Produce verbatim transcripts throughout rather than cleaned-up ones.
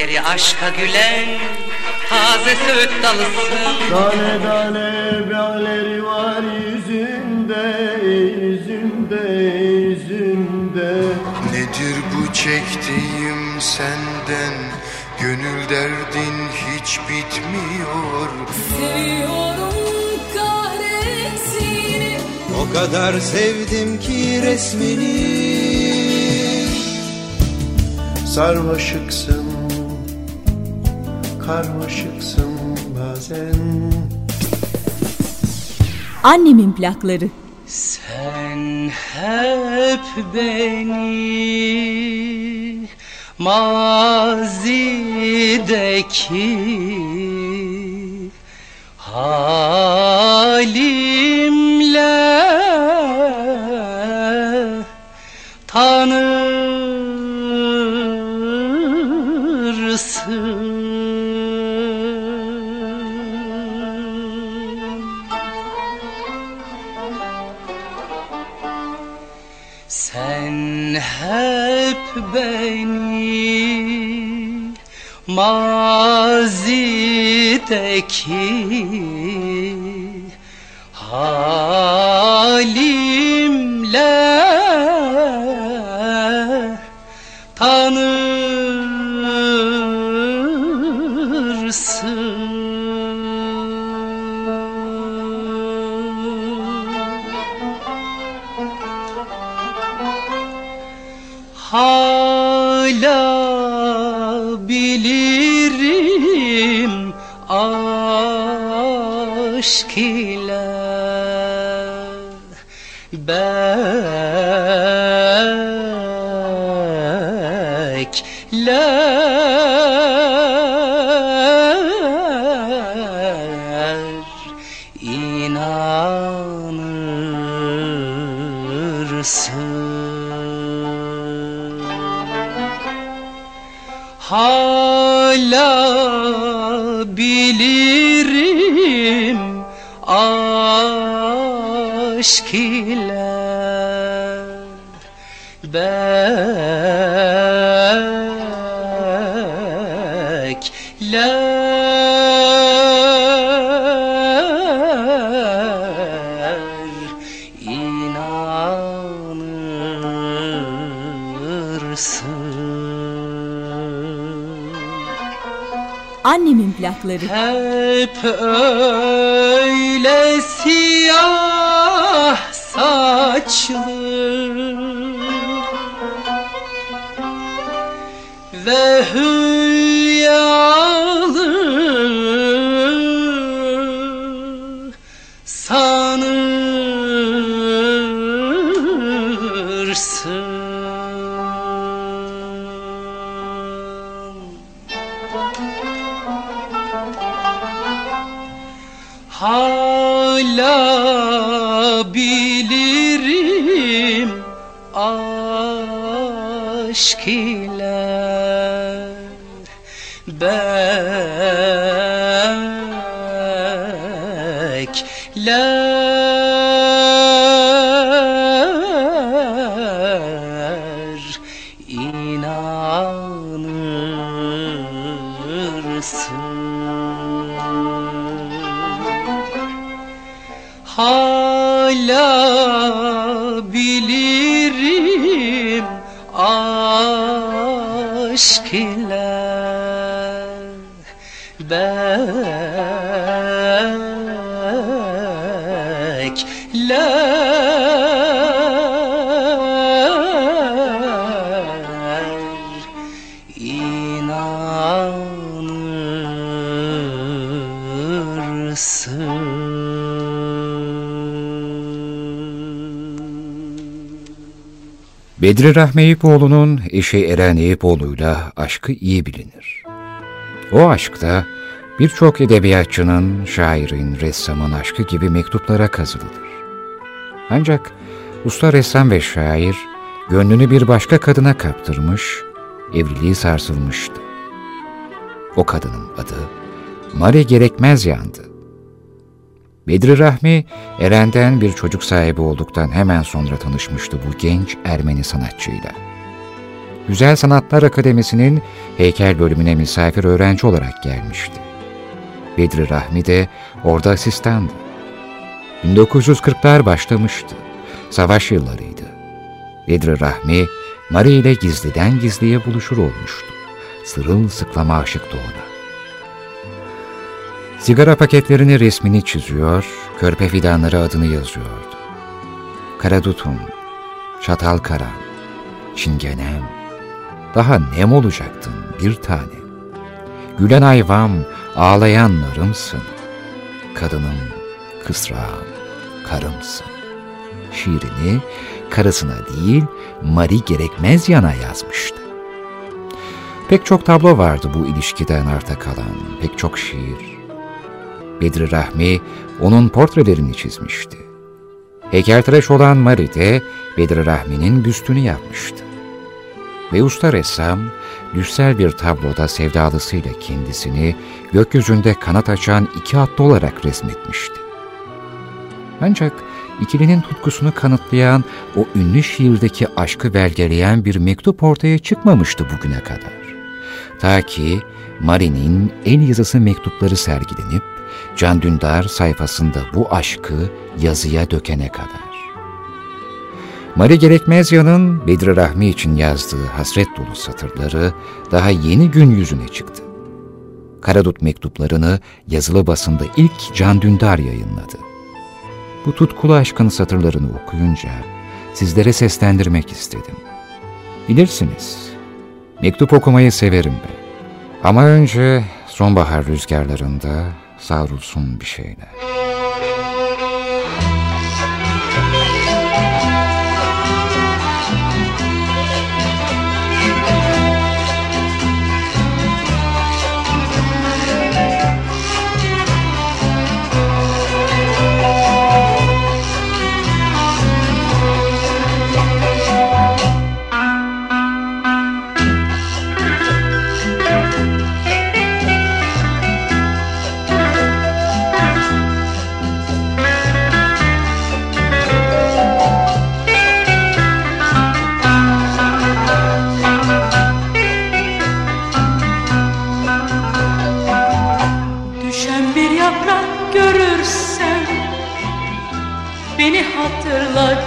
Gözleri aşka gülen taze söğüt dalısın. Tane tane beğleri var yüzünde, yüzümde, yüzümde. Nedir bu çektiğim senden? Gönül derdin hiç bitmiyor. Seviyorum kahretsin. O kadar sevdim ki resmini. Sarmaşıksın, karmaşıksın bazen. Annemin plakları. Sen hep beni mazideki halimle tanı. Sen hep beni mazideki halimle tanı. Hala bilirim aşk ile bekler inanırsın. Hala bilirim aşk ile bekler inanırsın. Annemin plakları. Hep öyle siyah saçlı ve hülyalı sanırsın. Hala bilirim aşk ile bekler inanırsın. Hala bilirim aşk ile bekler inanırsın. Bedri Rahmi Eyüboğlu'nun eşi Eren Eyüboğlu'yla aşkı iyi bilinir. O aşkta birçok edebiyatçının, şairin, ressamın aşkı gibi mektuplara kazılır. Ancak usta ressam ve şair gönlünü bir başka kadına kaptırmış, evliliği sarsılmıştı. O kadının adı Mari Gerekmezyan'dı. Bedri Rahmi, Eren'den bir çocuk sahibi olduktan hemen sonra tanışmıştı bu genç Ermeni sanatçıyla. Güzel Sanatlar Akademisi'nin heykel bölümüne misafir öğrenci olarak gelmişti. Bedri Rahmi de orada asistandı. bin dokuz yüz kırklar başlamıştı. Savaş yıllarıydı. Bedri Rahmi, Mari ile gizliden gizliye buluşur olmuştu. Sırılsıklama aşıktı ona. Sigara paketlerini resmini çiziyor, körpe fidanları adını yazıyordu. Karadutum, çatal karam, çingenem, daha nem olacaktın bir tane. Gülen ayvam, ağlayan narımsın. Kadınım, kısrağım, karımsın. Şiirini karısına değil, Mari Gerekmezyan'a yazmıştı. Pek çok tablo vardı bu ilişkiden arta kalan, pek çok şiir. Bedri Rahmi onun portrelerini çizmişti. Heykeltıraş olan Mari de Bedri Rahmi'nin büstünü yapmıştı. Ve usta ressam, güzel bir tabloda sevdalısıyla kendisini gökyüzünde kanat açan iki atlı olarak resmetmişti. Ancak ikilinin tutkusunu kanıtlayan o ünlü şiirdeki aşkı belgeleyen bir mektup ortaya çıkmamıştı bugüne kadar. Ta ki Mari'nin el yazısı mektupları sergilenip Can Dündar sayfasında bu aşkı yazıya dökene kadar. Mari Gerekmezyan'ın Bedri Rahmi için yazdığı hasret dolu satırları daha yeni gün yüzüne çıktı. Karadut mektuplarını yazılı basında ilk Can Dündar yayınladı. Bu tutkulu aşkın satırlarını okuyunca sizlere seslendirmek istedim. Bilirsiniz, mektup okumayı severim ben. Ama önce sonbahar rüzgarlarında savrulsun bir şeyler.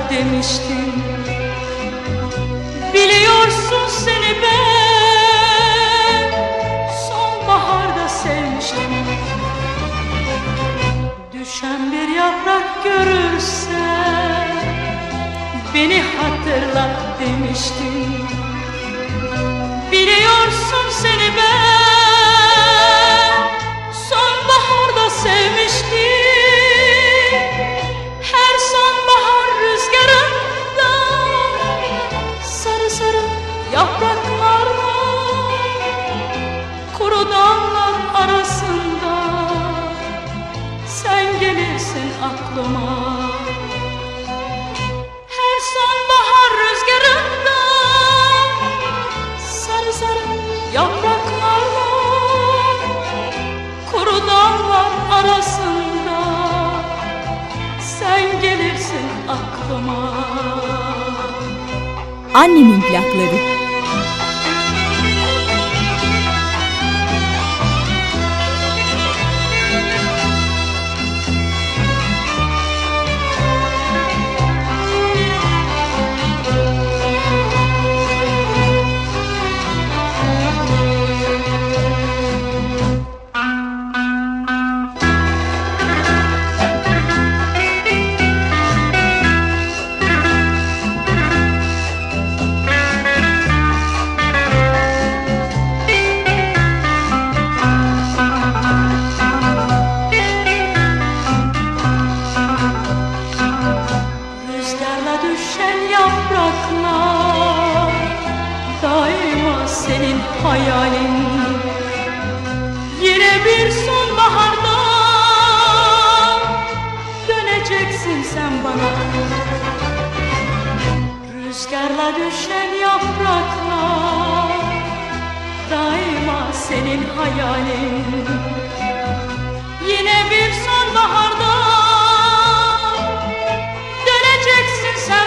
Demiştin, biliyorsun seni ben sonbaharda sevmiştim. Düşen bir yaprak görürsen beni hatırla demiştin. Biliyorsun seni ben sonbaharda sevmiştim. Yapraklarla kuru dallar arasında sen gelirsin aklıma. Her sonbahar rüzgarında sarı sarı yapraklarla kuru dallar arasında sen gelirsin aklıma. Annemin plakları. Sen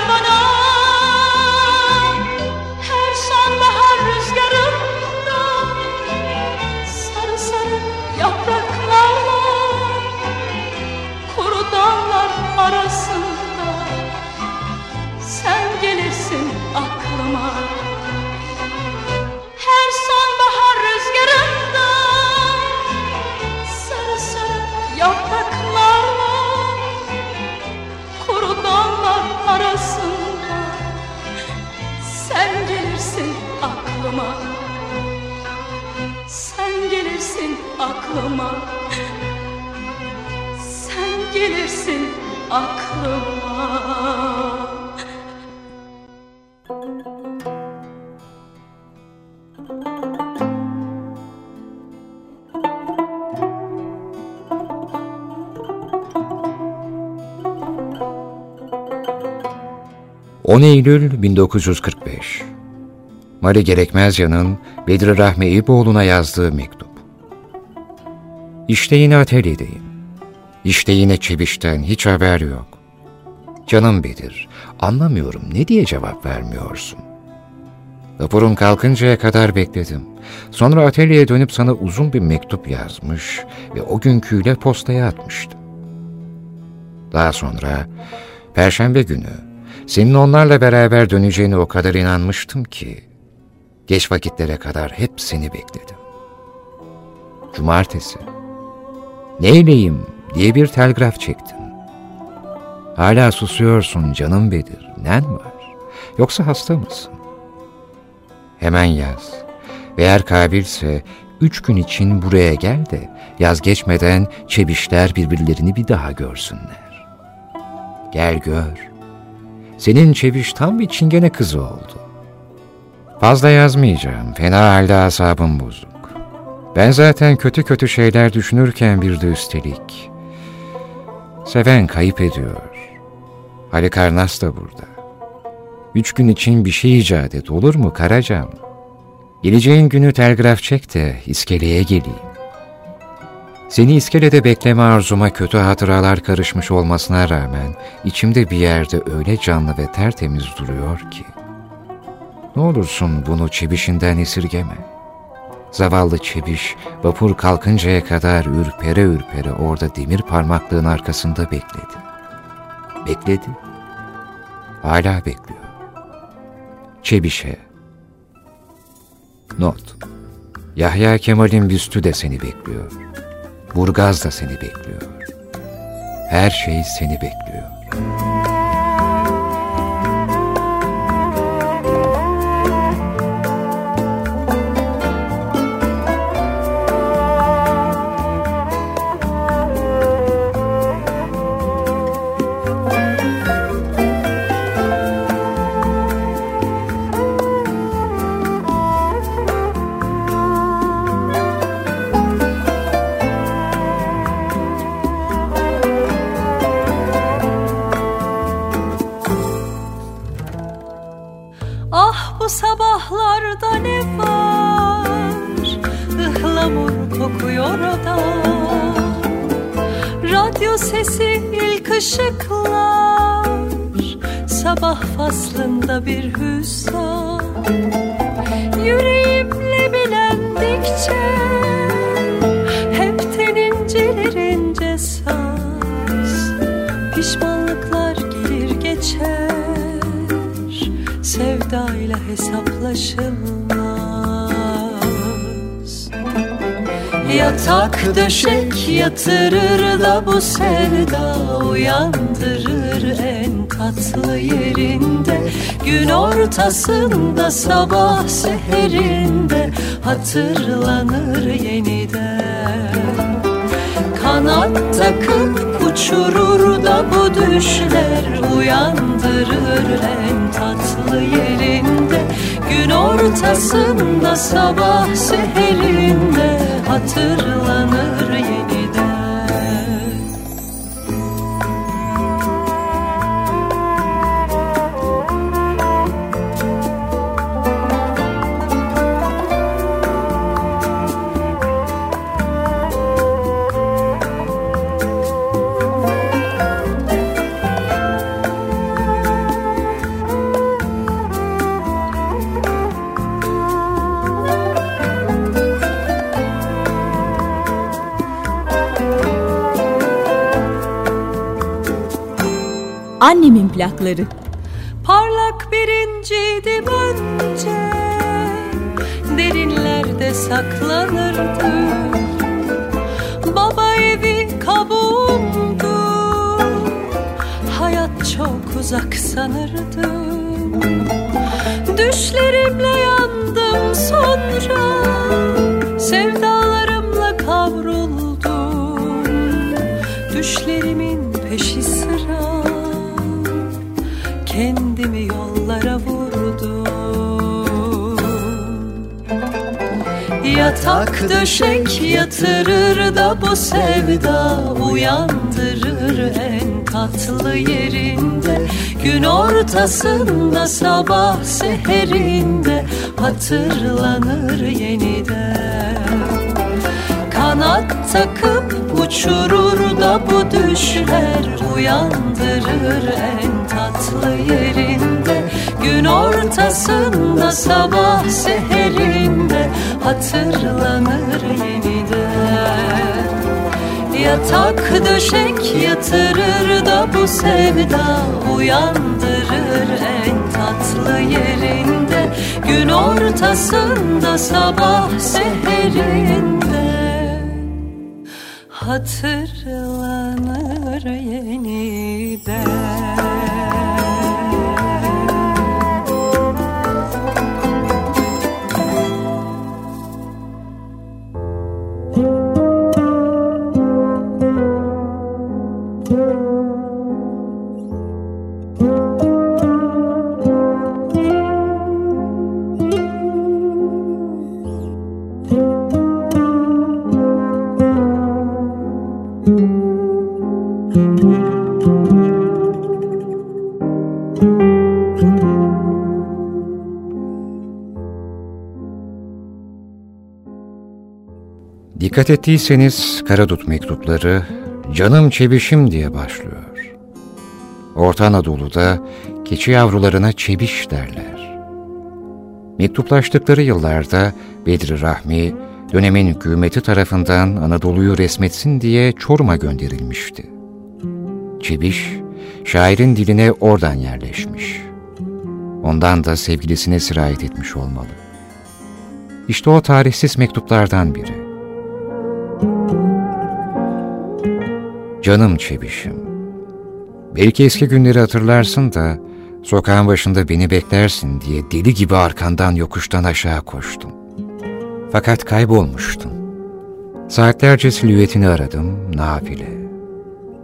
bana her sonbahar Sen gelirsin aklıma, sen gelirsin aklıma. on Eylül bin dokuz yüz kırk beş. Mari Gerekmezyan'ın Bedri Rahmi Eyüboğlu'na yazdığı mektup. İşte yine atölyedeyim. İşte yine Çebiş'ten hiç haber yok. Canım Bedir, anlamıyorum, ne diye cevap vermiyorsun? Raporun kalkıncaya kadar bekledim. Sonra atölyeye dönüp sana uzun bir mektup yazmış ve o günküyle postaya atmıştım. Daha sonra Perşembe günü senin onlarla beraber döneceğine o kadar inanmıştım ki geç vakitlere kadar hep seni bekledim. Cumartesi, neyleyim diye bir telgraf çektim. Hala susuyorsun canım Bedir, nen var? Yoksa hasta mısın? Hemen yaz ve eğer kabilse üç gün için buraya gel de yaz geçmeden Çebişler birbirlerini bir daha görsünler. Gel gör. Senin Çeviş tam bir çingene kızı oldu. Fazla yazmayacağım, fena halde asabım bozuk. Ben zaten kötü kötü şeyler düşünürken bir de üstelik seven kayıp ediyor. Halikarnas da burada. Üç gün için bir şey icat et, olur mu Karacam? Geleceğin günü telgraf çek de iskeleye geleyim. Seni iskelede bekleme arzuma kötü hatıralar karışmış olmasına rağmen içimde bir yerde öyle canlı ve tertemiz duruyor ki. Ne olursun bunu Çebiş'inden esirgeme. Zavallı Çebiş vapur kalkıncaya kadar ürpere ürpere orada demir parmaklığın arkasında bekledi. Bekledi. Hala bekliyor. Çebiş'e. Not. Yahya Kemal'in büstü de seni bekliyor. Burgaz da seni bekliyor. Her şey seni bekliyor. Döşek yatırır da bu sevda uyandırır en tatlı yerinde. Gün ortasında sabah seherinde hatırlanır yeniden. Kanat takıp uçurur da bu düşler uyandırır en tatlı yerinde. Gün ortasında sabah seherinde hatırlanır yeniden. Annemin plakları. Parlak birinciydim önce, derinlerde saklanırdı. Baba evi kabuğumdu, hayat çok uzak sanırdım. Düşlerimle yandım sonra sevdalarım. düşlerimin peşi sıra kendimi yollara vurdum. Yatak döşek yatırır da bu sevda uyandırır en tatlı yerinde. Gün ortasında sabah seherinde hatırlanır yeniden. Kanat takıp uçurur da bu düşler uyandırır en tatlı yerinde. Gün ortasında sabah seherinde hatırlanır yeniden. Yatak döşek yatırır da bu sevda uyandırır en tatlı yerinde. Gün ortasında sabah seherinde hatırlanır yeniden. Dikkat ettiyseniz Karadut mektupları "Canım Çebişim" diye başlıyor. Orta Anadolu'da keçi yavrularına çebiş derler. Mektuplaştıkları yıllarda Bedri Rahmi dönemin hükümeti tarafından Anadolu'yu resmetsin diye Çorum'a gönderilmişti. Çebiş, şairin diline oradan yerleşmiş. Ondan da sevgilisine sirayet etmiş olmalı. İşte o tarihsiz mektuplardan biri. Canım Çebişim, belki eski günleri hatırlarsın da sokağın başında beni beklersin diye deli gibi arkandan yokuştan aşağı koştum. Fakat kaybolmuştun. Saatlerce silüetini aradım, nafile.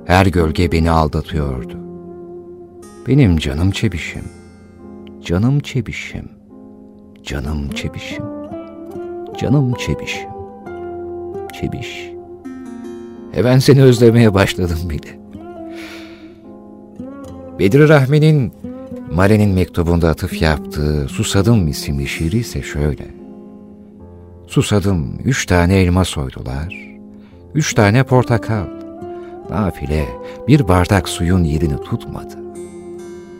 Her gölge beni aldatıyordu. Benim canım Çebişim, canım Çebişim, canım Çebişim, canım Çebişim, Çebiş. E ben seni özlemeye başladım bile. Bedri Rahmi'nin Mare'nin mektubunda atıf yaptığı "Susadım" isimli şiiri ise şöyle. Susadım, üç tane elma soydular, üç tane portakal. Nafile bir bardak suyun yerini tutmadı.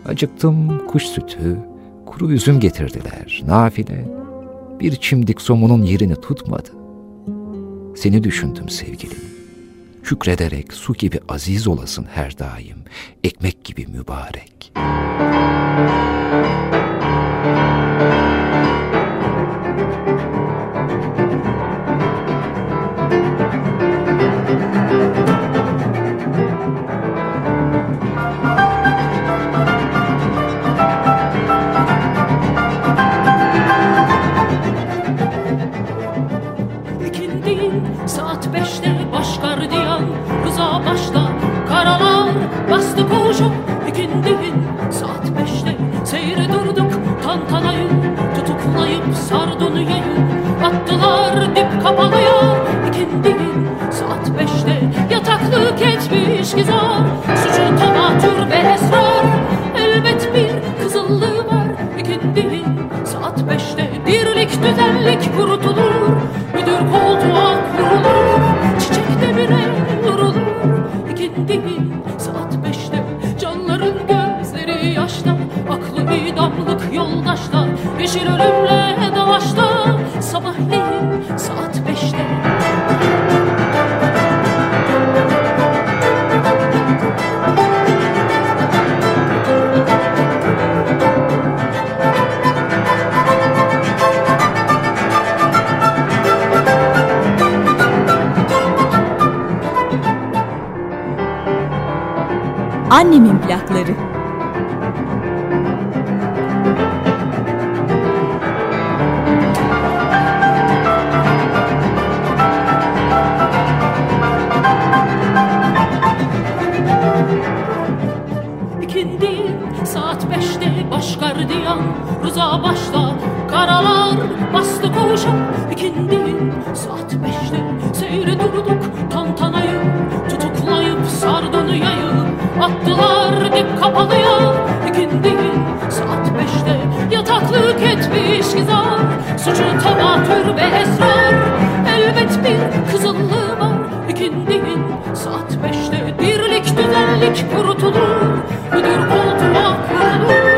Acıktım, kuş sütü, kuru üzüm getirdiler. Nafile bir çimdik somunun yerini tutmadı. Seni düşündüm sevgilim. Şükrederek su gibi aziz olasın her daim, ekmek gibi mübarek. Annemin plakları. saat beşte seyre durduk tantanayı, tutuklayıp sardanı yayıp attılar dip kapalıya. İkindi saat beşte yataklık etmiş izar, suçu tevatür ve esrar, elbet bir kızıllığı var. İkindi saat beşte dirlik düzenlik kurtulur, müdür koltuğa kurulur,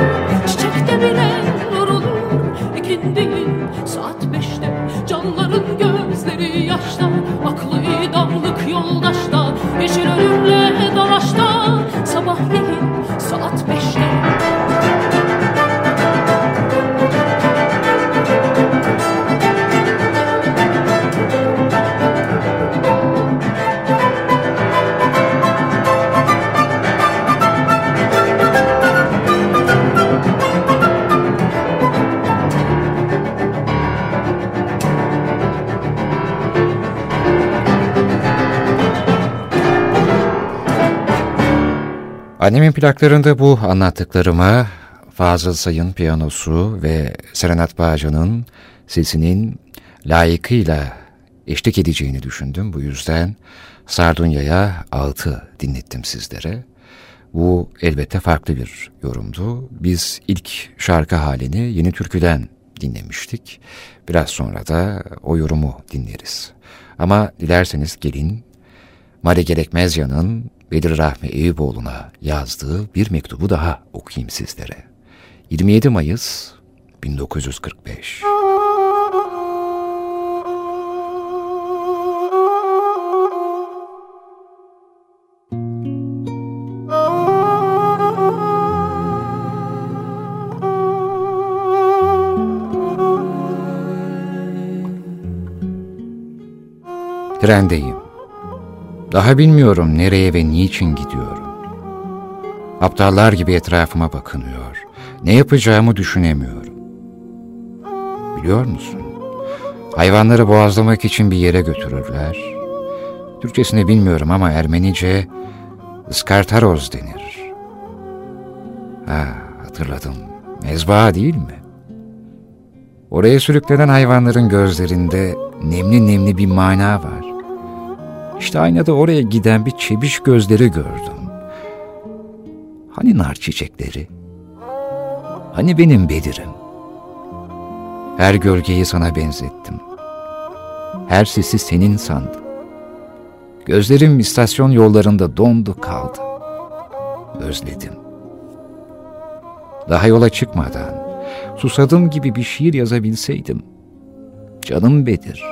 çiçekte bile vurulur. İkindi saat beşte canların gözleri yaşta, aklı idamlık yoldaşta, yeşil ölümle dalaşta. Sabahleyin saat beşte Annemin plaklarında bu anlattıklarıma Fazıl Say'ın piyanosu ve Serenat Bağcan'ın sesinin layıkıyla eşlik edeceğini düşündüm. Bu yüzden Sardunya'ya altı dinlettim sizlere. Bu elbette farklı bir yorumdu. Biz ilk şarkı halini Yeni Türkü'den dinlemiştik. Biraz sonra da o yorumu dinleriz. Ama dilerseniz gelin Mari Gerekmezyan'ın Bedri Rahmi Eyüboğlu'na yazdığı bir mektubu daha okuyayım sizlere. yirmi yedi Mayıs bin dokuz yüz kırk beş. Trendeyim. Daha bilmiyorum nereye ve niçin gidiyorum. Aptallar gibi etrafıma bakınıyor. Ne yapacağımı düşünemiyorum. Biliyor musun? Hayvanları boğazlamak için bir yere götürürler. Türkçesini bilmiyorum ama Ermenice ıskartaroz denir. Ha, hatırladım. Mezba değil mi? Oraya sürüklenen hayvanların gözlerinde nemli nemli bir mana var. İşte aynada oraya giden bir çebiş gözleri gördüm. Hani nar çiçekleri? Hani benim Bedir'im? Her gölgeyi sana benzettim. Her sesi senin sandım. Gözlerim istasyon yollarında dondu kaldı. Özledim. Daha yola çıkmadan susadım gibi bir şiir yazabilseydim. Canım Bedir,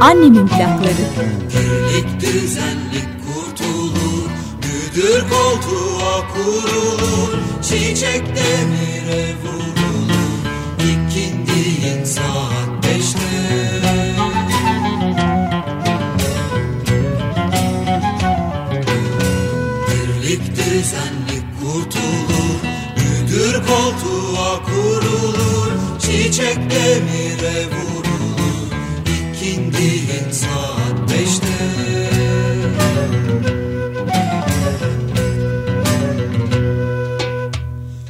Annemin plakları. Kirlik düzenlik kurtulur, müdür koltuğa kurulur, çiçek demire vurulur, ikindiğin saat beşte. Kirlik düzenlik kurtulur, müdür koltuğa kurulur, çiçek demire vurulur. İkindiğin saat beşte.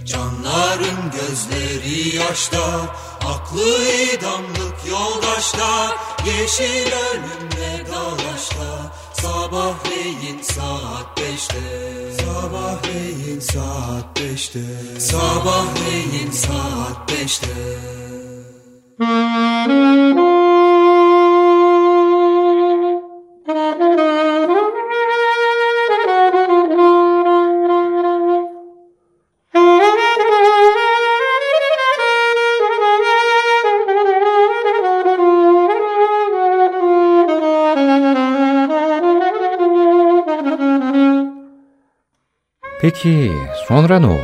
Canların gözleri yaşta, aklı idamlık yoldaşta, yeşil ölümle dalaşta, sabahleyin saat beşte. Sabahleyin saat beşte. Sabahleyin saat beşte. Peki sonra ne oldu?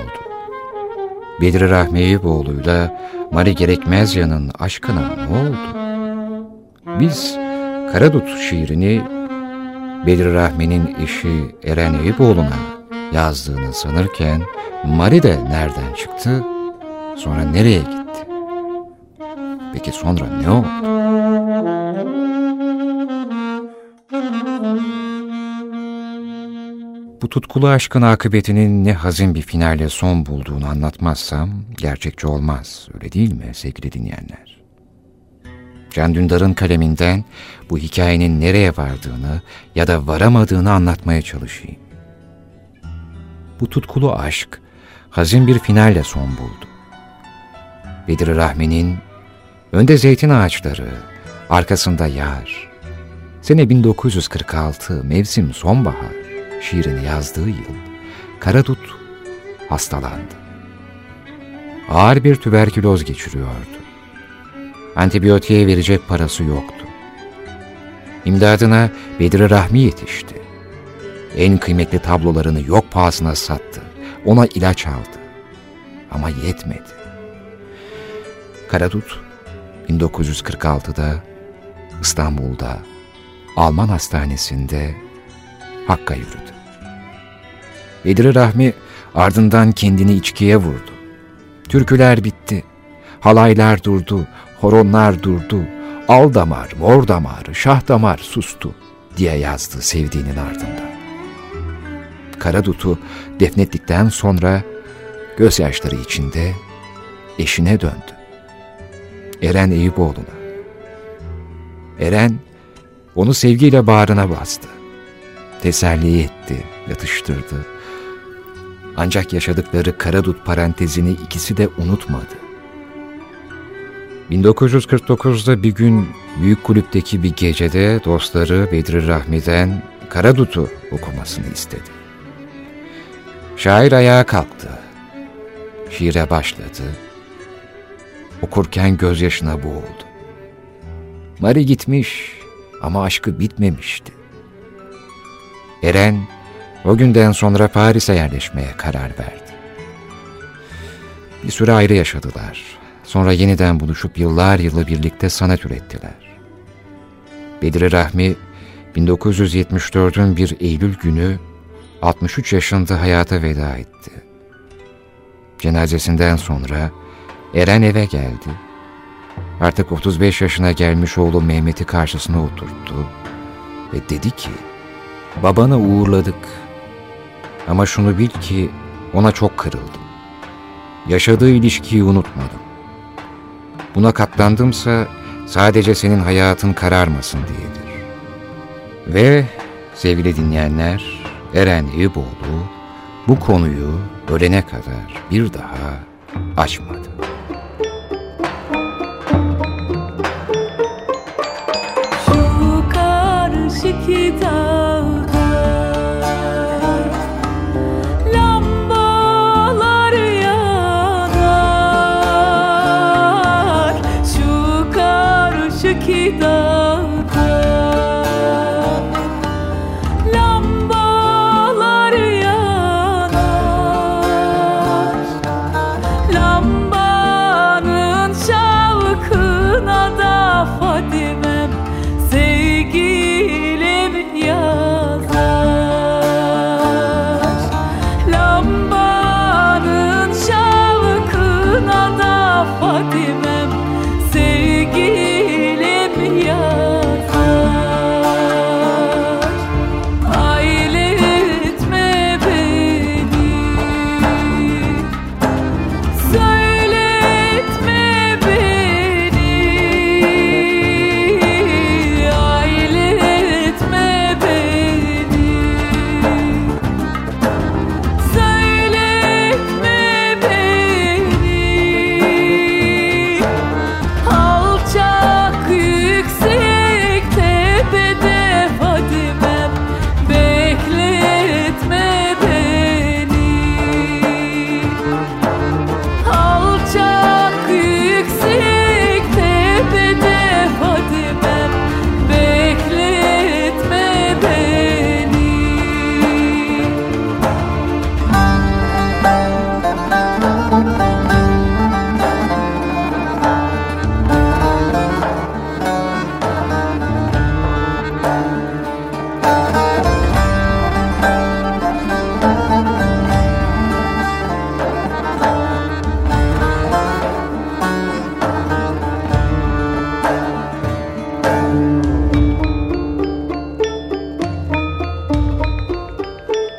Bedri Rahmi Eyüboğlu'yla Mari Gerekmezyan'ın aşkına ne oldu? Biz Karadut şiirini Bedri Rahmi'nin eşi Eren Eyüboğlu'na yazdığını sanırken Mari de nereden çıktı? Sonra nereye gitti? Peki sonra ne oldu? Bu tutkulu aşkın akıbetinin ne hazin bir finale son bulduğunu anlatmazsam gerçekçi olmaz, öyle değil mi sevgili dinleyenler? Can Dündar'ın kaleminden bu hikayenin nereye vardığını ya da varamadığını anlatmaya çalışayım. Bu tutkulu aşk hazin bir finalle son buldu. Bedri Rahmi'nin önde zeytin ağaçları, arkasında yar, sene bin dokuz yüz kırk altı, mevsim sonbahar şiirini yazdığı yıl Karadut hastalandı. Ağır bir tüberküloz geçiriyordu. Antibiyotiğe verecek parası yoktu. İmdadına Bedri Rahmi yetişti. En kıymetli tablolarını yok pahasına sattı. Ona ilaç aldı. Ama yetmedi. Karadut bin dokuz yüz kırk altıda İstanbul'da Alman hastanesinde Hakk'a yürüdü. Bedri Rahmi ardından kendini içkiye vurdu. Türküler bitti. Halaylar durdu, horonlar durdu. Al damar, mor damar, şah damar sustu diye yazdı sevdiğinin ardından. Karadut'u defnettikten sonra gözyaşları içinde eşine döndü. Eren Eyüboğlu'na. Eren onu sevgiyle bağrına bastı. Teselli etti, yatıştırdı. Ancak yaşadıkları Karadut parantezini ikisi de unutmadı. bin dokuz yüz kırk dokuzda bir gün büyük kulüpteki bir gecede dostları Bedri Rahmi'den Karadut'u okumasını istedi. Şair ayağa kalktı. Şiire başladı. Okurken gözyaşına boğuldu. Mari gitmiş ama aşkı bitmemişti. Eren o günden sonra Paris'e yerleşmeye karar verdi. Bir süre ayrı yaşadılar. Sonra yeniden buluşup yıllar yılı birlikte sanat ürettiler. Bedri Rahmi bin dokuz yüz yetmiş dördün bir Eylül günü altmış üç yaşında hayata veda etti. Cenazesinden sonra Eren eve geldi. Artık otuz beş yaşına gelmiş oğlu Mehmet'i karşısına oturttu ve dedi ki, "Babana uğurladık ama şunu bil ki ona çok kırıldım. Yaşadığı ilişkiyi unutmadım. Buna katlandımsa sadece senin hayatın kararmasın diyedir." Ve sevgili dinleyenler, Eren Eyüboğlu bu konuyu ölene kadar bir daha açmadı. Şu karşıki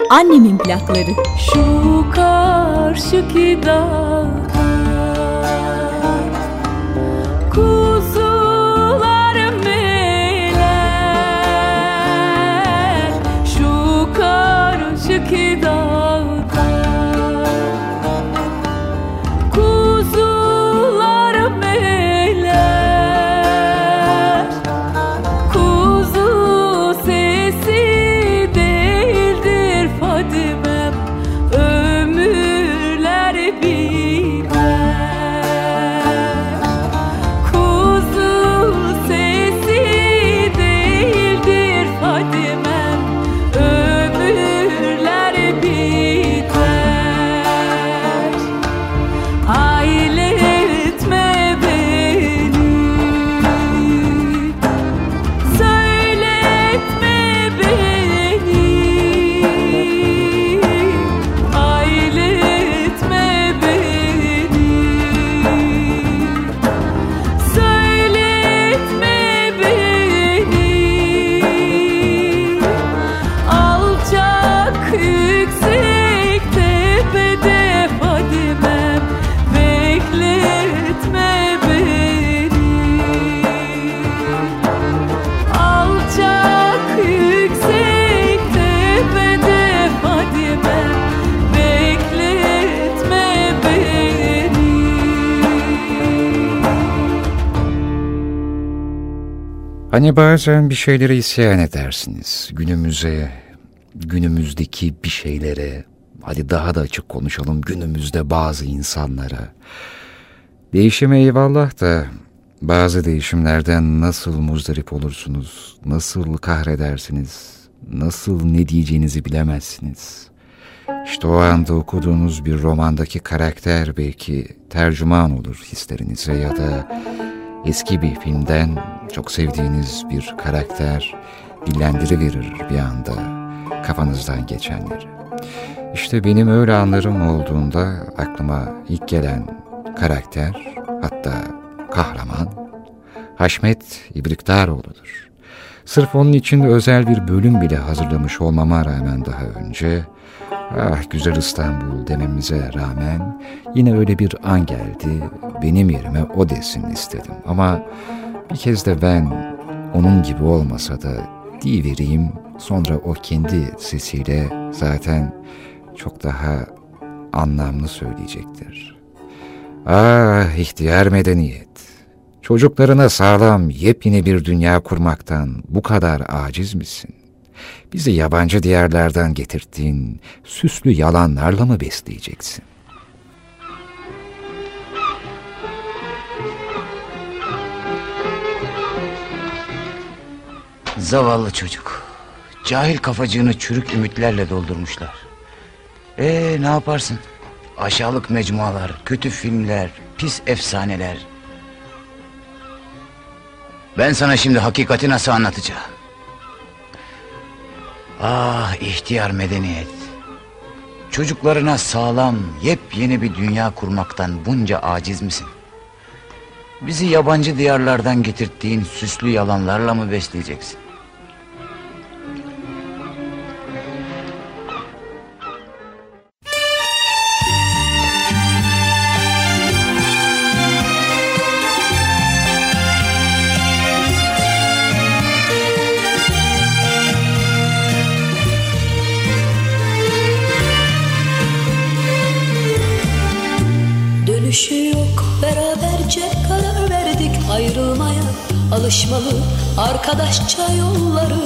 Annemin plakları. Şu karşıki dağ. Be Hani bazen bir şeylere isyan edersiniz. Günümüze, günümüzdeki bir şeylere, hadi daha da açık konuşalım, günümüzde bazı insanlara. Değişime eyvallah da bazı değişimlerden nasıl muzdarip olursunuz, nasıl kahredersiniz, nasıl ne diyeceğinizi bilemezsiniz. İşte o anda okuduğunuz bir romandaki karakter belki tercüman olur hislerinize ya da eski bir filmden çok sevdiğiniz bir karakter dillendiriverir bir anda kafanızdan geçenleri. İşte benim öyle anlarım olduğunda aklıma ilk gelen karakter, hatta kahraman Haşmet İbriktaroğlu'dur. Sırf onun için de özel bir bölüm bile hazırlamış olmama rağmen daha önce, ah güzel İstanbul dememize rağmen yine öyle bir an geldi, benim yerime o desin istedim. Ama bir kez de ben onun gibi olmasa da diyivereyim, sonra o kendi sesiyle zaten çok daha anlamlı söyleyecektir. Ah ihtiyar medeniyet, çocuklarına sağlam yepyeni bir dünya kurmaktan bu kadar aciz misin? Bizi yabancı diyarlardan getirttiğin süslü yalanlarla mı besleyeceksin? Zavallı çocuk. Cahil kafacığını çürük ümitlerle doldurmuşlar. Ee ne yaparsın? Aşağılık mecmualar, kötü filmler, pis efsaneler. Ben sana şimdi hakikati nasıl anlatacağım? Ah ihtiyar medeniyet. Çocuklarına sağlam, yepyeni bir dünya kurmaktan bunca aciz misin? Bizi yabancı diyarlardan getirttiğin süslü yalanlarla mı besleyeceksin? Alışmalı arkadaşça yolları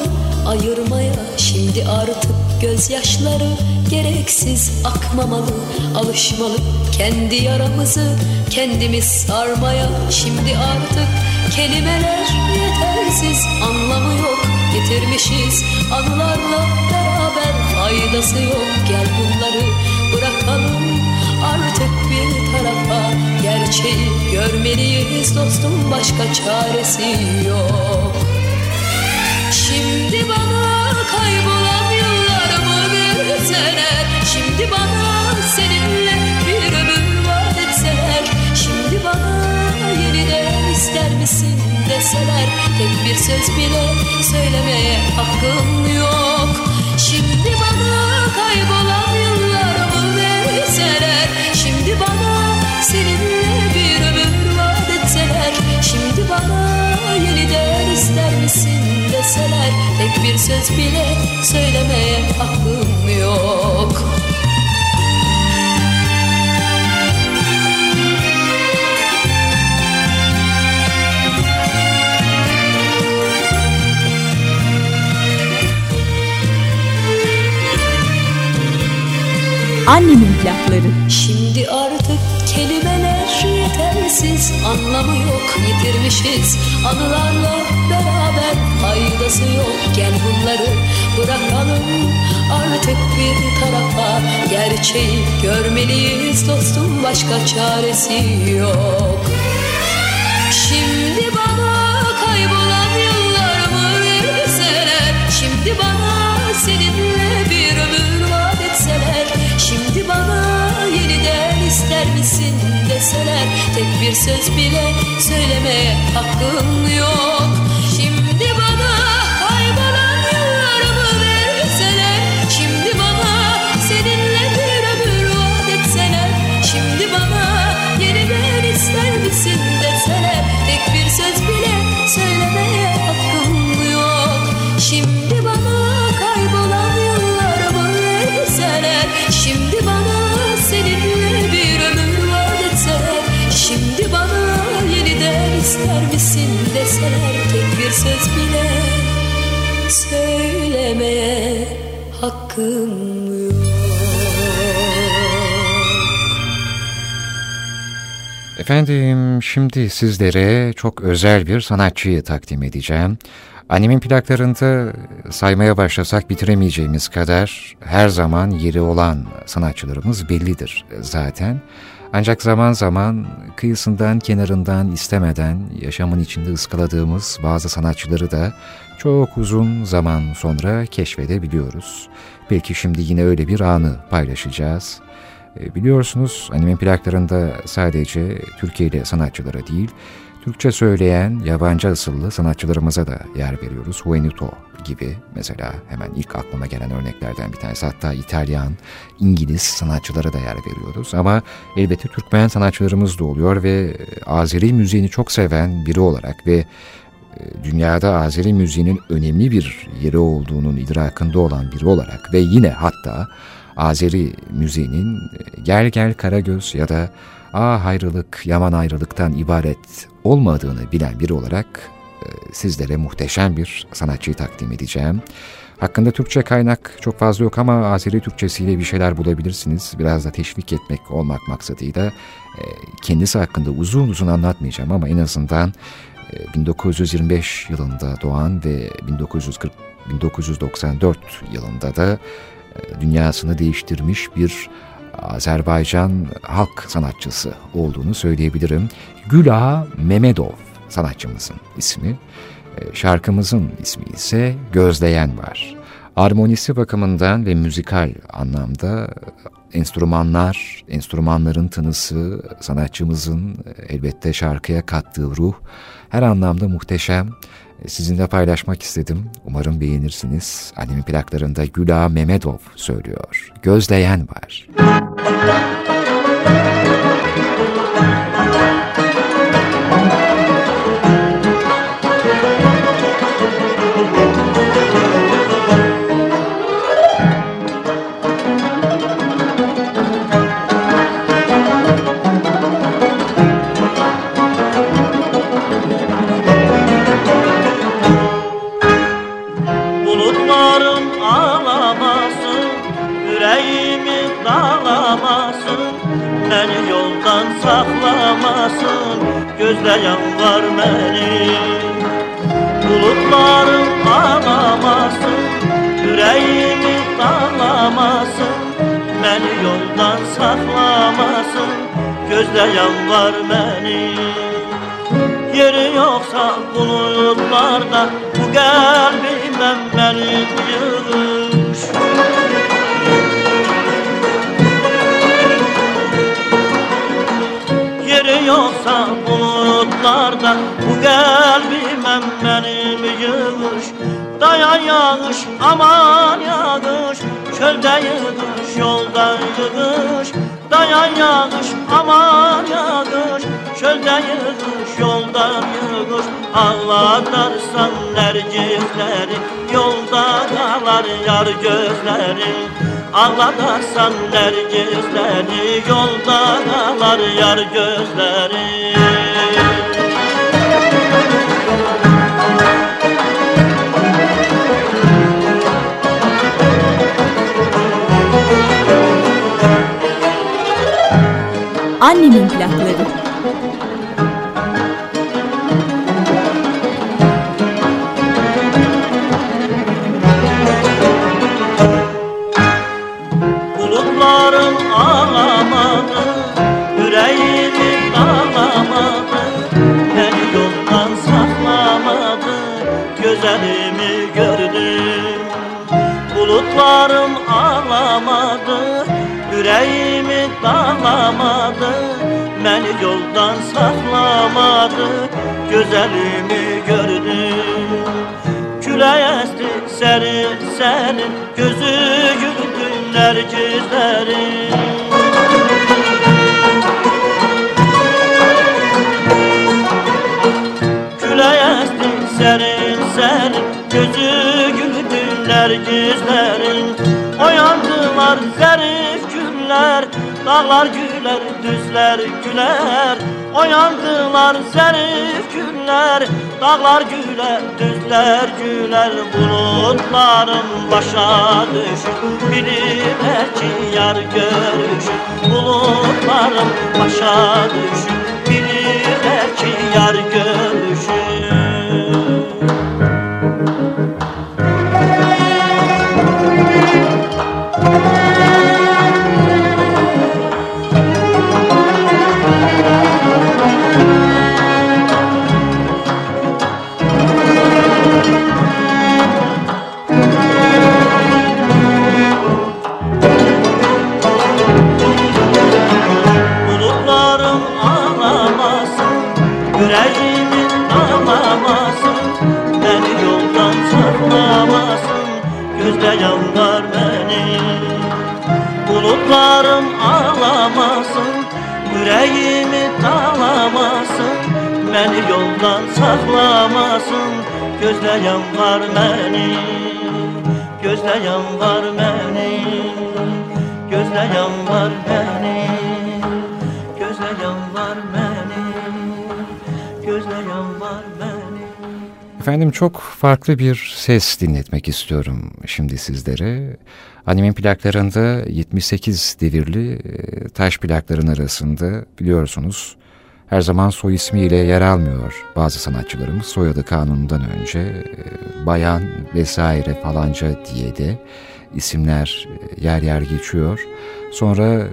ayırmaya, şimdi artık gözyaşları gereksiz akmamalı. Alışmalı kendi yaramızı kendimiz sarmaya, şimdi artık kelimeler yetersiz, anlamı yok, yitirmişiz anılarla beraber, faydası yok. Gel bunları bırakalım artık bir tarafa, gerçeği görmeliyiz dostum, başka çaresi yok. Şimdi bana kaybolan yıllarımı verseler, şimdi bana seninle bir ömür vaat etseler, şimdi bana yeniden ister misin deseler, tek bir söz bile söylemeye hakkım yok. Şimdi bana kaybolan yıllarımı verseler, şimdi bana seninle bir ömür vaat etseler, şimdi bana yeniden ister misin deseler, tek bir söz bile söylemeye hakkım yok. Annemin plakları. Şimdi artık kelimeler yetersiz, anlamı yok, yitirmişiz anılarla beraber, faydası yok. Gel bunları bırakalım artık bir tarafa, gerçeği görmeliyiz dostum, başka çaresi yok. Şimdi bana kaybolan yıllarımı verseler, şimdi bana seninle bir ömür vaat etseler, şimdi bana yeniden ister misin deseler, tek bir söz bile söylemeye hakkım yok. Şimdi bana kaybolan yıllarımı verseler, şimdi bana seninle bir ömür vaat etseler, şimdi bana yeniden ister misin deseler, tek bir söz bile söylemeye hakkım yok. Şimdi bana kaybolan yıllarımı verseler, şimdi bana seninle bir ömür vaat etseler, şimdi bana yeniden İster misin deseler tek bir söz bile söylemeye hakkım yok. Efendim, şimdi sizlere çok özel bir sanatçıyı takdim edeceğim. Annemin plaklarında saymaya başlasak bitiremeyeceğimiz kadar her zaman yeri olan sanatçılarımız bellidir zaten. Ancak zaman zaman kıyısından, kenarından istemeden yaşamın içinde ıskaladığımız bazı sanatçıları da çok uzun zaman sonra keşfedebiliyoruz. Belki şimdi yine öyle bir anı paylaşacağız. Biliyorsunuz, Annemin plaklarında sadece Türkiye'li sanatçılara değil, Türkçe söyleyen yabancı asıllı sanatçılarımıza da yer veriyoruz. Juanito gibi mesela, hemen ilk aklıma gelen örneklerden bir tanesi. Hatta İtalyan, İngiliz sanatçılara da yer veriyoruz. Ama elbette Türkmen sanatçılarımız da oluyor ve Azeri müziğini çok seven biri olarak ve dünyada Azeri müziğinin önemli bir yeri olduğunun idrakında olan biri olarak ve yine hatta Azeri müziğinin Gel Gel Karagöz ya da A Hayrılık Yaman Ayrılık'tan ibaret olmadığını bilen biri olarak e, sizlere muhteşem bir sanatçıyı takdim edeceğim. Hakkında Türkçe kaynak çok fazla yok ama Azeri Türkçesiyle bir şeyler bulabilirsiniz. Biraz da teşvik etmek olmak maksadıyla e, kendisi hakkında uzun uzun anlatmayacağım ama en azından e, bin dokuz yüz yirmi beş yılında doğan ve bin dokuz yüz kırk, bin dokuz yüz doksan dört yılında da e, dünyasını değiştirmiş bir Azerbaycan halk sanatçısı olduğunu söyleyebilirim. Güla Memedov sanatçımızın ismi. Şarkımızın ismi ise Gözleyen Var. Armonisi bakımından ve müzikal anlamda enstrümanlar, enstrümanların tınısı, sanatçımızın elbette şarkıya kattığı ruh her anlamda muhteşem. Sizinle paylaşmak istedim. Umarım beğenirsiniz. Annemin plaklarında Güla Memedov söylüyor. Gözleyen var. Gözleyen var beni, bulutların ağlamasın, yüreğimi dağlamasın, beni yoldan saklamasın. Gözleyen var beni, yeri yoksa bulutlarda bu kalbimden beni yığmış. Yeri yoksa bulutlarda bu kalbime benim yığış. Dayan yağış, aman yağış, çölde yığış, yolda yığış. Dayan yağış, aman yağış, çölde yığış, yolda yığış. Ağlatarsan nergisleri, yolda kalar yar gözleri. Ağlatarsan nergisleri, yolda kalar yar gözleri. Annemin plakları. Bulutlarım ağlamadı, yüreğimi dağlamadı, beni yoldan saklamadı, gözlerimi gördüm. Bulutlarım ağlamadı, yüreğimi dağlamadı, beni yoldan saklamadı, gözelimi gördüm. Küle esti serin serin, gözü güldü nercislerin. Küle esti serin serin, gözü güldü nercislerin. Oyandılar serin, dağlar gül Güller düzler güler, oyandılar zarif günler. Dağlar güler düzler güler, bulutların başa düşür. Bilime ki yar görüşür, bulutların başa düşür. Bilime ki yar görüşür. Gözde yalvar beni, bulutlarım ağlamasın, yüreğimi dağlamasın, beni yoldan saklamasın. Gözde yalvar beni, gözde yalvar beni, gözde yalvar beni, gözde yalvar beni, gözde yalvar beni. Efendim, çok farklı bir ses dinletmek istiyorum şimdi sizlere. Annemin plaklarında yetmiş sekiz devirli taş plakların arasında, biliyorsunuz, her zaman soy ismiyle yer almıyor bazı sanatçılarımız. Soyadı kanunundan önce bayan vesaire falanca diye de isimler yer yer geçiyor. Sonra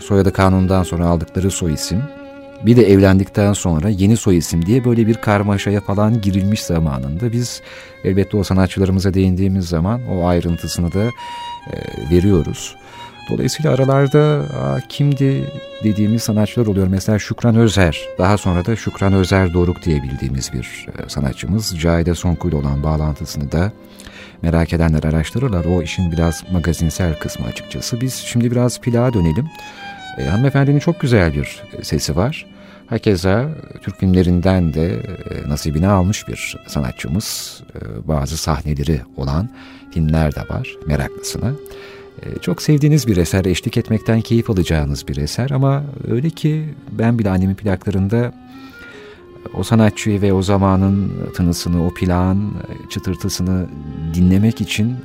soyadı kanunundan sonra aldıkları soy isim, bir de evlendikten sonra yeni soy isim diye böyle bir karmaşaya falan girilmiş zamanında. Biz elbette o sanatçılarımıza değindiğimiz zaman o ayrıntısını da e, veriyoruz. Dolayısıyla aralarda kimdi dediğimiz sanatçılar oluyor. Mesela Şükran Özer, daha sonra da Şükran Özer Doruk diye bildiğimiz bir sanatçımız. Cahide Songuyla olan bağlantısını da merak edenler araştırırlar. O işin biraz magazinsel kısmı açıkçası. Biz şimdi biraz plağa dönelim. E, hanımefendinin çok güzel bir sesi var. Hakeza Türk filmlerinden de e, nasibini almış bir sanatçımız. E, bazı sahneleri olan filmler de var meraklısına. E, çok sevdiğiniz bir eser, eşlik etmekten keyif alacağınız bir eser. Ama öyle ki ben bile annemin plaklarında o sanatçıyı ve o zamanın tınısını, o plağın çıtırtısını dinlemek için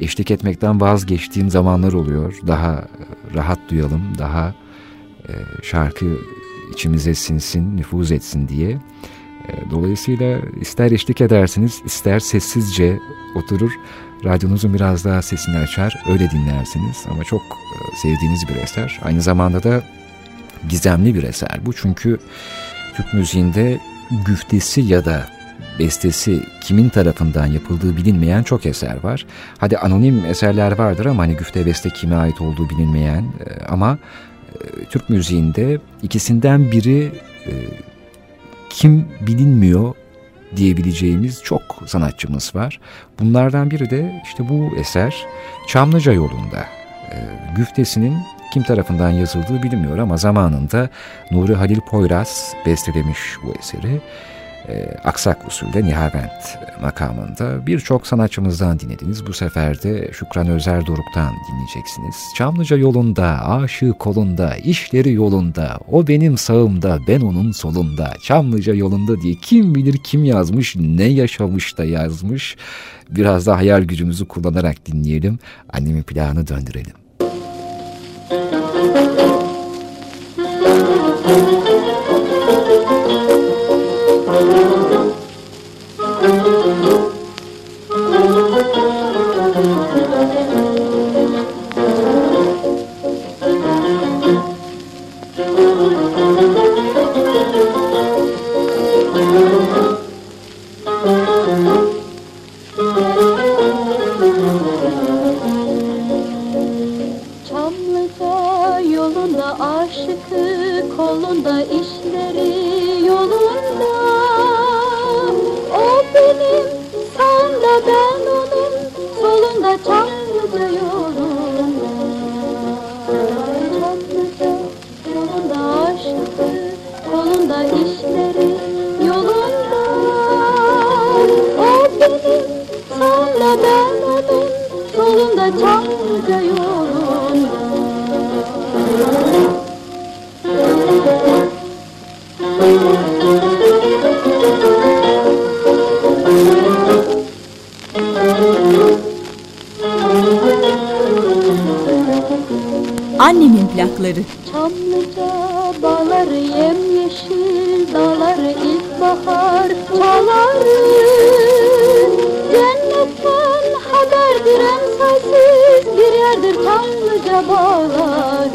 eşlik etmekten vazgeçtiğim zamanlar oluyor. Daha rahat duyalım, daha şarkı içimize sinsin, nüfuz etsin diye. Dolayısıyla ister eşlik edersiniz, ister sessizce oturur, radyonuzun biraz daha sesini açar, öyle dinlersiniz. Ama çok sevdiğiniz bir eser. Aynı zamanda da gizemli bir eser bu, çünkü Türk müziğinde güftesi ya da bestesi kimin tarafından yapıldığı bilinmeyen çok eser var. Hadi anonim eserler vardır ama hani güfte beste kime ait olduğu bilinmeyen, ama Türk müziğinde ikisinden biri kim bilinmiyor diyebileceğimiz çok sanatçımız var. Bunlardan biri de işte bu eser Çamlıca Yolunda. Güftesinin kim tarafından yazıldığı bilinmiyor ama zamanında Nuri Halil Poyraz bestelemiş bu eseri. E, aksak usulde Nihavent makamında. Birçok sanatçımızdan dinlediniz. Bu sefer de Şükran Özer Doruk'tan dinleyeceksiniz. Çamlıca yolunda, aşığı kolunda, işleri yolunda, o benim sağımda, ben onun solunda. Çamlıca yolunda diye kim bilir kim yazmış, ne yaşamış da yazmış. Biraz da hayal gücümüzü kullanarak dinleyelim. Annemin plağını döndürelim. Çamlıca yolunda. Annemin plakları. Çamlıca bağlar yemyeşil dağlar ilkbahar çalar. Cennetten haber diren sayısız bir yerdir Çamlıca bağlar.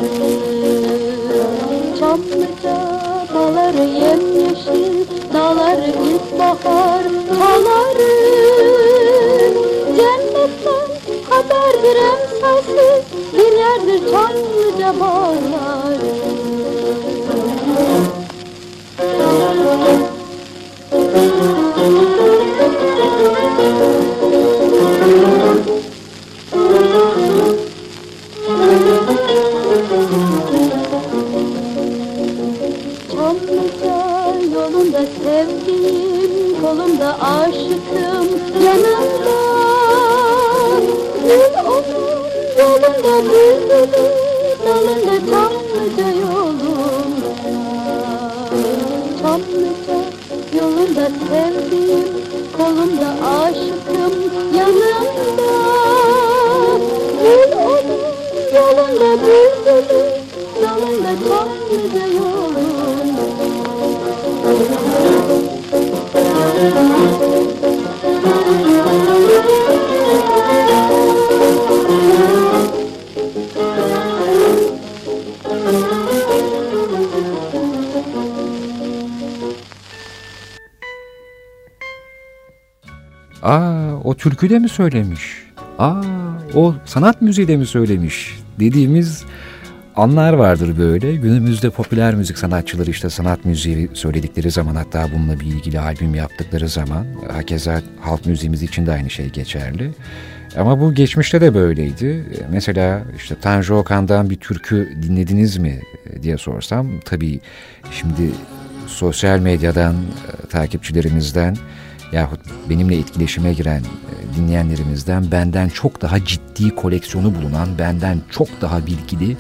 Çamlıca bağlar yemyeşil dağlar ilkbahar çalar. Cennetten haber diren sayısız bir yerdir Çamlıca bağlar. Çamlıca yolunda sevdiğim, kolumda aşıkım, yanımda gül olur. Dalında bülbülü, dalında Çamlıca yolunda. Çamlıca yolunda sevdiğim, kolumda aşıkım, yanımda. Gül olur, yolunda bülbülü, dalında Çamlıca yolunda. Aa, o türkü de mi söylemiş? Aa, o sanat müziği de mi söylemiş? Dediğimiz anlar vardır böyle. Günümüzde popüler müzik sanatçıları işte sanat müziği söyledikleri zaman, hatta bununla bir ilgili albüm yaptıkları zaman, hakeza halk müziğimiz için de aynı şey geçerli. Ama bu geçmişte de böyleydi. Mesela işte Tanju Okan'dan bir türkü dinlediniz mi diye sorsam, tabii şimdi sosyal medyadan, takipçilerimizden yahut benimle etkileşime giren dinleyenlerimizden benden çok daha ciddi koleksiyonu bulunan, benden çok daha bilgili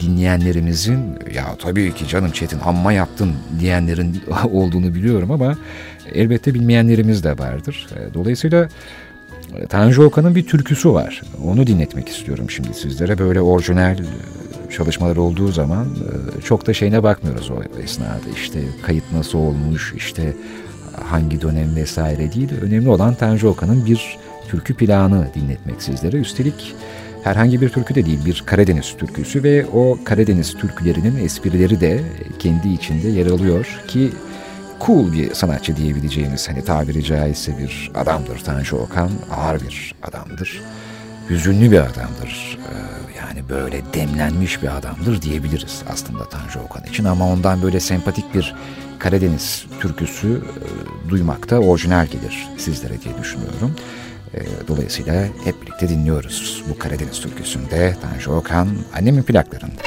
dinleyenlerimizin, ya tabii ki canım Çetin amma yaptın diyenlerin olduğunu biliyorum, ama elbette bilmeyenlerimiz de vardır. Dolayısıyla Tanju Okan'ın bir türküsü var. Onu dinletmek istiyorum şimdi sizlere. Böyle orijinal çalışmalar olduğu zaman çok da şeyine bakmıyoruz o esnada. İşte kayıt nasıl olmuş, işte hangi dönem vesaire değil. Önemli olan Tanju Okan'ın bir türkü planı dinletmek sizlere. Üstelik herhangi bir türkü de değil, bir Karadeniz türküsü ve o Karadeniz türkülerinin esprileri de kendi içinde yer alıyor ki cool bir sanatçı diyebileceğimiz, hani tabiri caizse bir adamdır Tanju Okan. Ağır bir adamdır. Hüzünlü bir adamdır. Ee, yani böyle demlenmiş bir adamdır diyebiliriz aslında Tanju Okan için, ama ondan böyle sempatik bir Karadeniz türküsü e, duymak da orijinal gelir sizlere diye düşünüyorum. E, dolayısıyla hep birlikte dinliyoruz bu Karadeniz türküsünde Tanju Okan, Annemin Plakları'nda.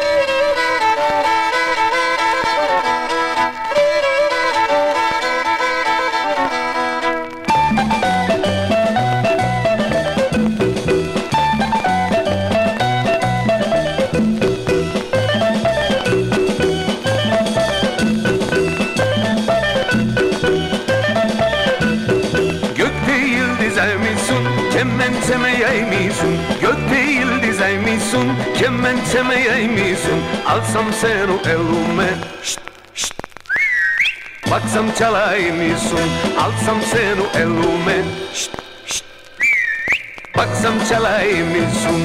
Alsam seni elime, şşt, şşt, baksam çalaymışsın. Alsam seni elime, şşt, şşt, baksam çalaymışsın.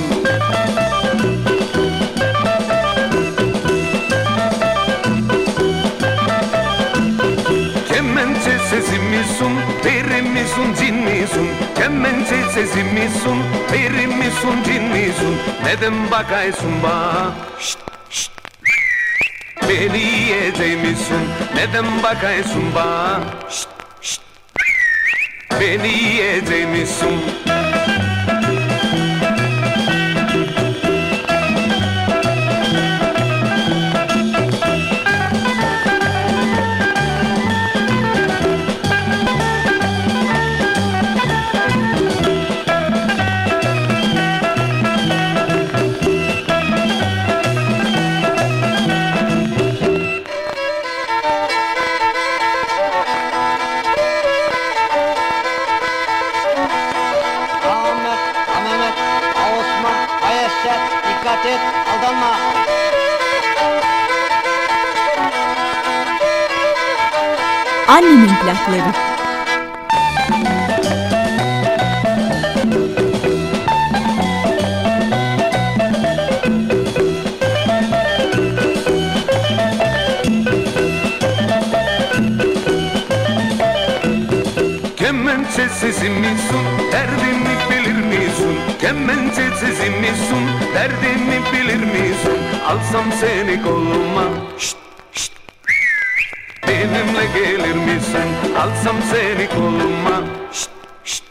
Kemençe sesimisin, perimisin, cinmisin. Kemençe sesimisin, perimisin, cinmisin. Neden bakaysın bana? Beni yiyecekmişsin, neden bakaysın bana? Şşt, şşt, beni yiyecekmişsin. Annemin Plakaları. Kemençe sesimi sun, derdimi bilir misin? Kemençe sesimi sun, derdimi bilir misin? Alsam seni koluma, şşt, şşt, benimle gelir misin? Alsam seni koluma, şşt, şşt,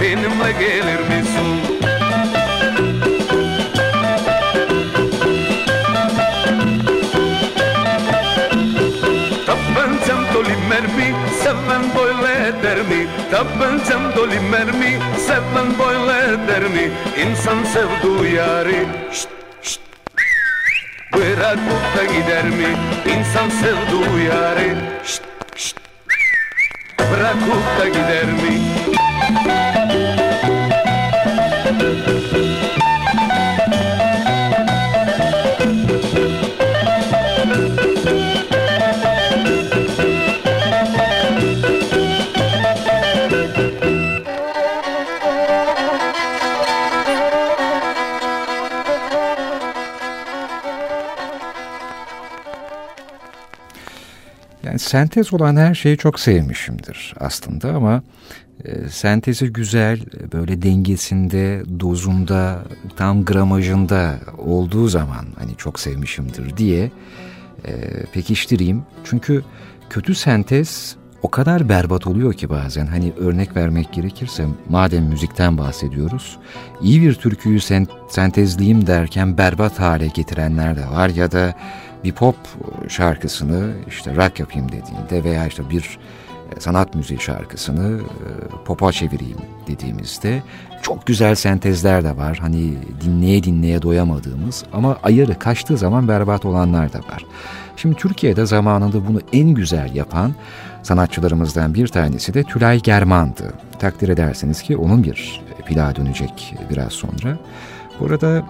benimle gelir misin? Tabancam dolu mermi, seven böyle eder mi? Tabancam dolu mermi, seven böyle eder mi? İnsan sevdiği yari, şşt, şşt, bırakıp da gider mi? İnsan sevdiği yari, şşt, şşt, bırakıp da gider mi? Sentez olan her şeyi çok sevmişimdir aslında ama e, sentezi güzel, böyle dengesinde, dozunda, tam gramajında olduğu zaman hani çok sevmişimdir diye e, pekiştireyim. Çünkü kötü sentez o kadar berbat oluyor ki bazen, hani örnek vermek gerekirse, madem müzikten bahsediyoruz, iyi bir türküyü sentezleyeyim derken berbat hale getirenler de var ya da bir pop şarkısını işte rock yapayım dediğinde veya işte bir sanat müziği şarkısını pop'a çevireyim dediğimizde çok güzel sentezler de var. Hani dinleye dinleye doyamadığımız ama ayarı kaçtığı zaman berbat olanlar da var. Şimdi Türkiye'de zamanında bunu en güzel yapan sanatçılarımızdan bir tanesi de Tülay German'dı. Takdir ederseniz ki onun bir plağı dönecek biraz sonra. Burada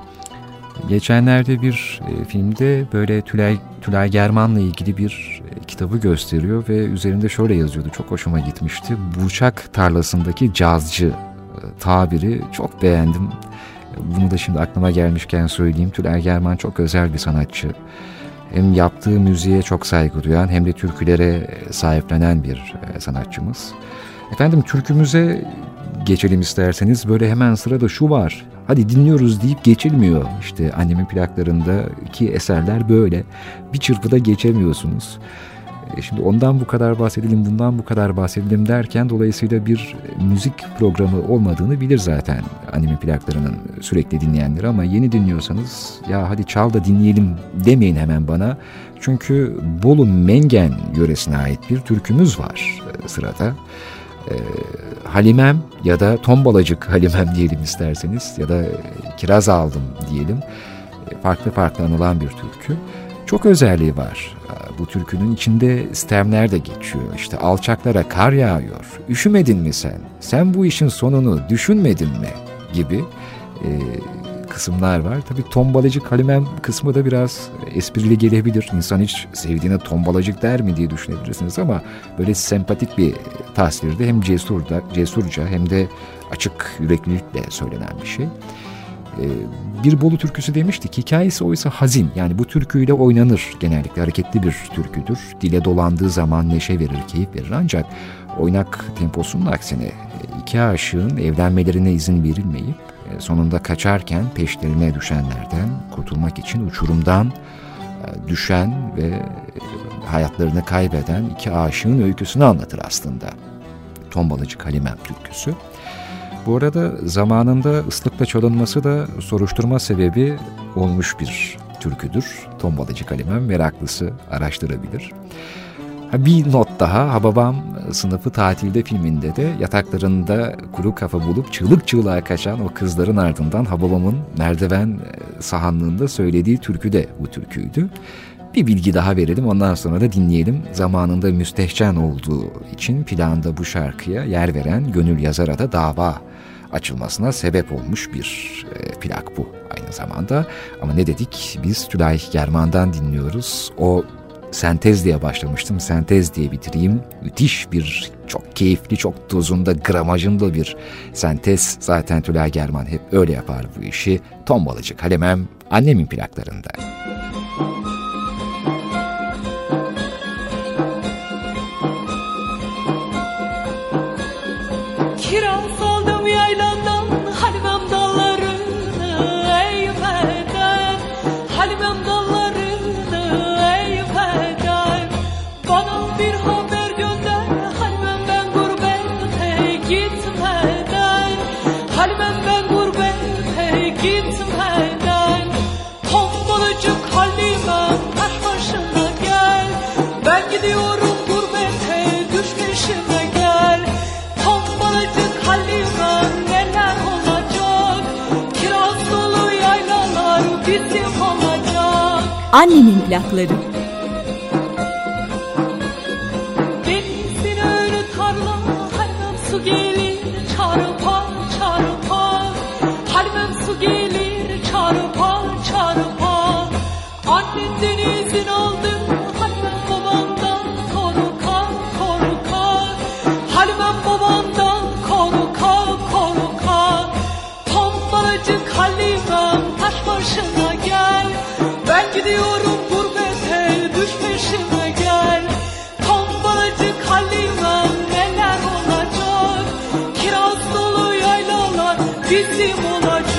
geçenlerde bir filmde böyle Tülay, Tülay German'la ilgili bir kitabı gösteriyor ve üzerinde şöyle yazıyordu, çok hoşuma gitmişti. Burçak tarlasındaki cazcı tabiri çok beğendim. Bunu da şimdi aklıma gelmişken söyleyeyim. Tülay German çok özel bir sanatçı. Hem yaptığı müziğe çok saygı duyan hem de türkülere sahiplenen bir sanatçımız. Efendim, türkümüze geçelim isterseniz. Böyle hemen sırada şu var, hadi dinliyoruz deyip geçilmiyor. İşte Annemin Plaklarındaki eserler böyle. Bir çırpıda geçemiyorsunuz. Şimdi ondan bu kadar bahsedelim, bundan bu kadar bahsedelim derken dolayısıyla bir müzik programı olmadığını bilir zaten Annemin Plaklarının sürekli dinleyenleri, ama yeni dinliyorsanız ya hadi çal da dinleyelim demeyin hemen bana. Çünkü Bolu Mengen yöresine ait bir türkümüz var sırada. E, Halimem ya da Tombalacık Halimem diyelim isterseniz, ya da Kiraz Aldım diyelim. E, farklı farklı anılan bir türkü. Çok özelliği var. Bu türkünün içinde stemler de geçiyor. İşte alçaklara kar yağıyor, üşümedin mi sen? Sen bu işin sonunu düşünmedin mi? Gibi e, kısımlar var. Tabii tombalacık Halimem kısmı da biraz esprili gelebilir. İnsan hiç sevdiğine tombalacık der mi diye düşünebilirsiniz ama böyle sempatik bir tasvirde, hem cesurda, cesurca hem de açık yüreklilikle söylenen bir şey. Bir Bolu türküsü demiştik. Hikayesi oysa hazin. Yani bu türküyle oynanır. Genellikle hareketli bir türküdür. Dile dolandığı zaman neşe verir, keyif verir. Ancak oynak temposunun aksine iki aşığın evlenmelerine izin verilmeyip sonunda kaçarken peşlerine düşenlerden kurtulmak için uçurumdan düşen ve hayatlarını kaybeden iki aşığın öyküsünü anlatır aslında Tombalacık Halimem türküsü. Bu arada zamanında ıslıkla çalınması da soruşturma sebebi olmuş bir türküdür. Tombalacık Halimem, meraklısı araştırabilir. Bir not daha, Hababam Sınıfı Tatilde filminde de yataklarında kuru kafa bulup çığlık çığlığa kaçan o kızların ardından Hababam'ın merdiven sahanlığında söylediği türkü de bu türküydü. Bir bilgi daha verelim, ondan sonra da dinleyelim. Zamanında müstehcen olduğu için planda bu şarkıya yer veren Gönül Yazar'a da dava açılmasına sebep olmuş bir plak bu aynı zamanda. Ama ne dedik, biz Tülay German'dan dinliyoruz. O Sentez diye başlamıştım, Sentez diye bitireyim. Müthiş bir, çok keyifli, çok tuzunda, gramajında bir sentez. Zaten Tülay German hep öyle yapar bu işi. Tombalacı kalemem, Annemin Plaklarında. Annemin Plakları. Denizin önü tarla, halmem su gelir çarpar çarpar. Halmem su gelir çarpar çarpar. Annem denizin aldı, halmem babamdan korkar korkar. Halmem babamdan korkar korkar. Tombalacık halimem taş başına gel. Ben gidiyorum gurbete, düş peşime gel. Tombalacık halime neler olacak? Kiraz dolu yaylalar bizim olacak.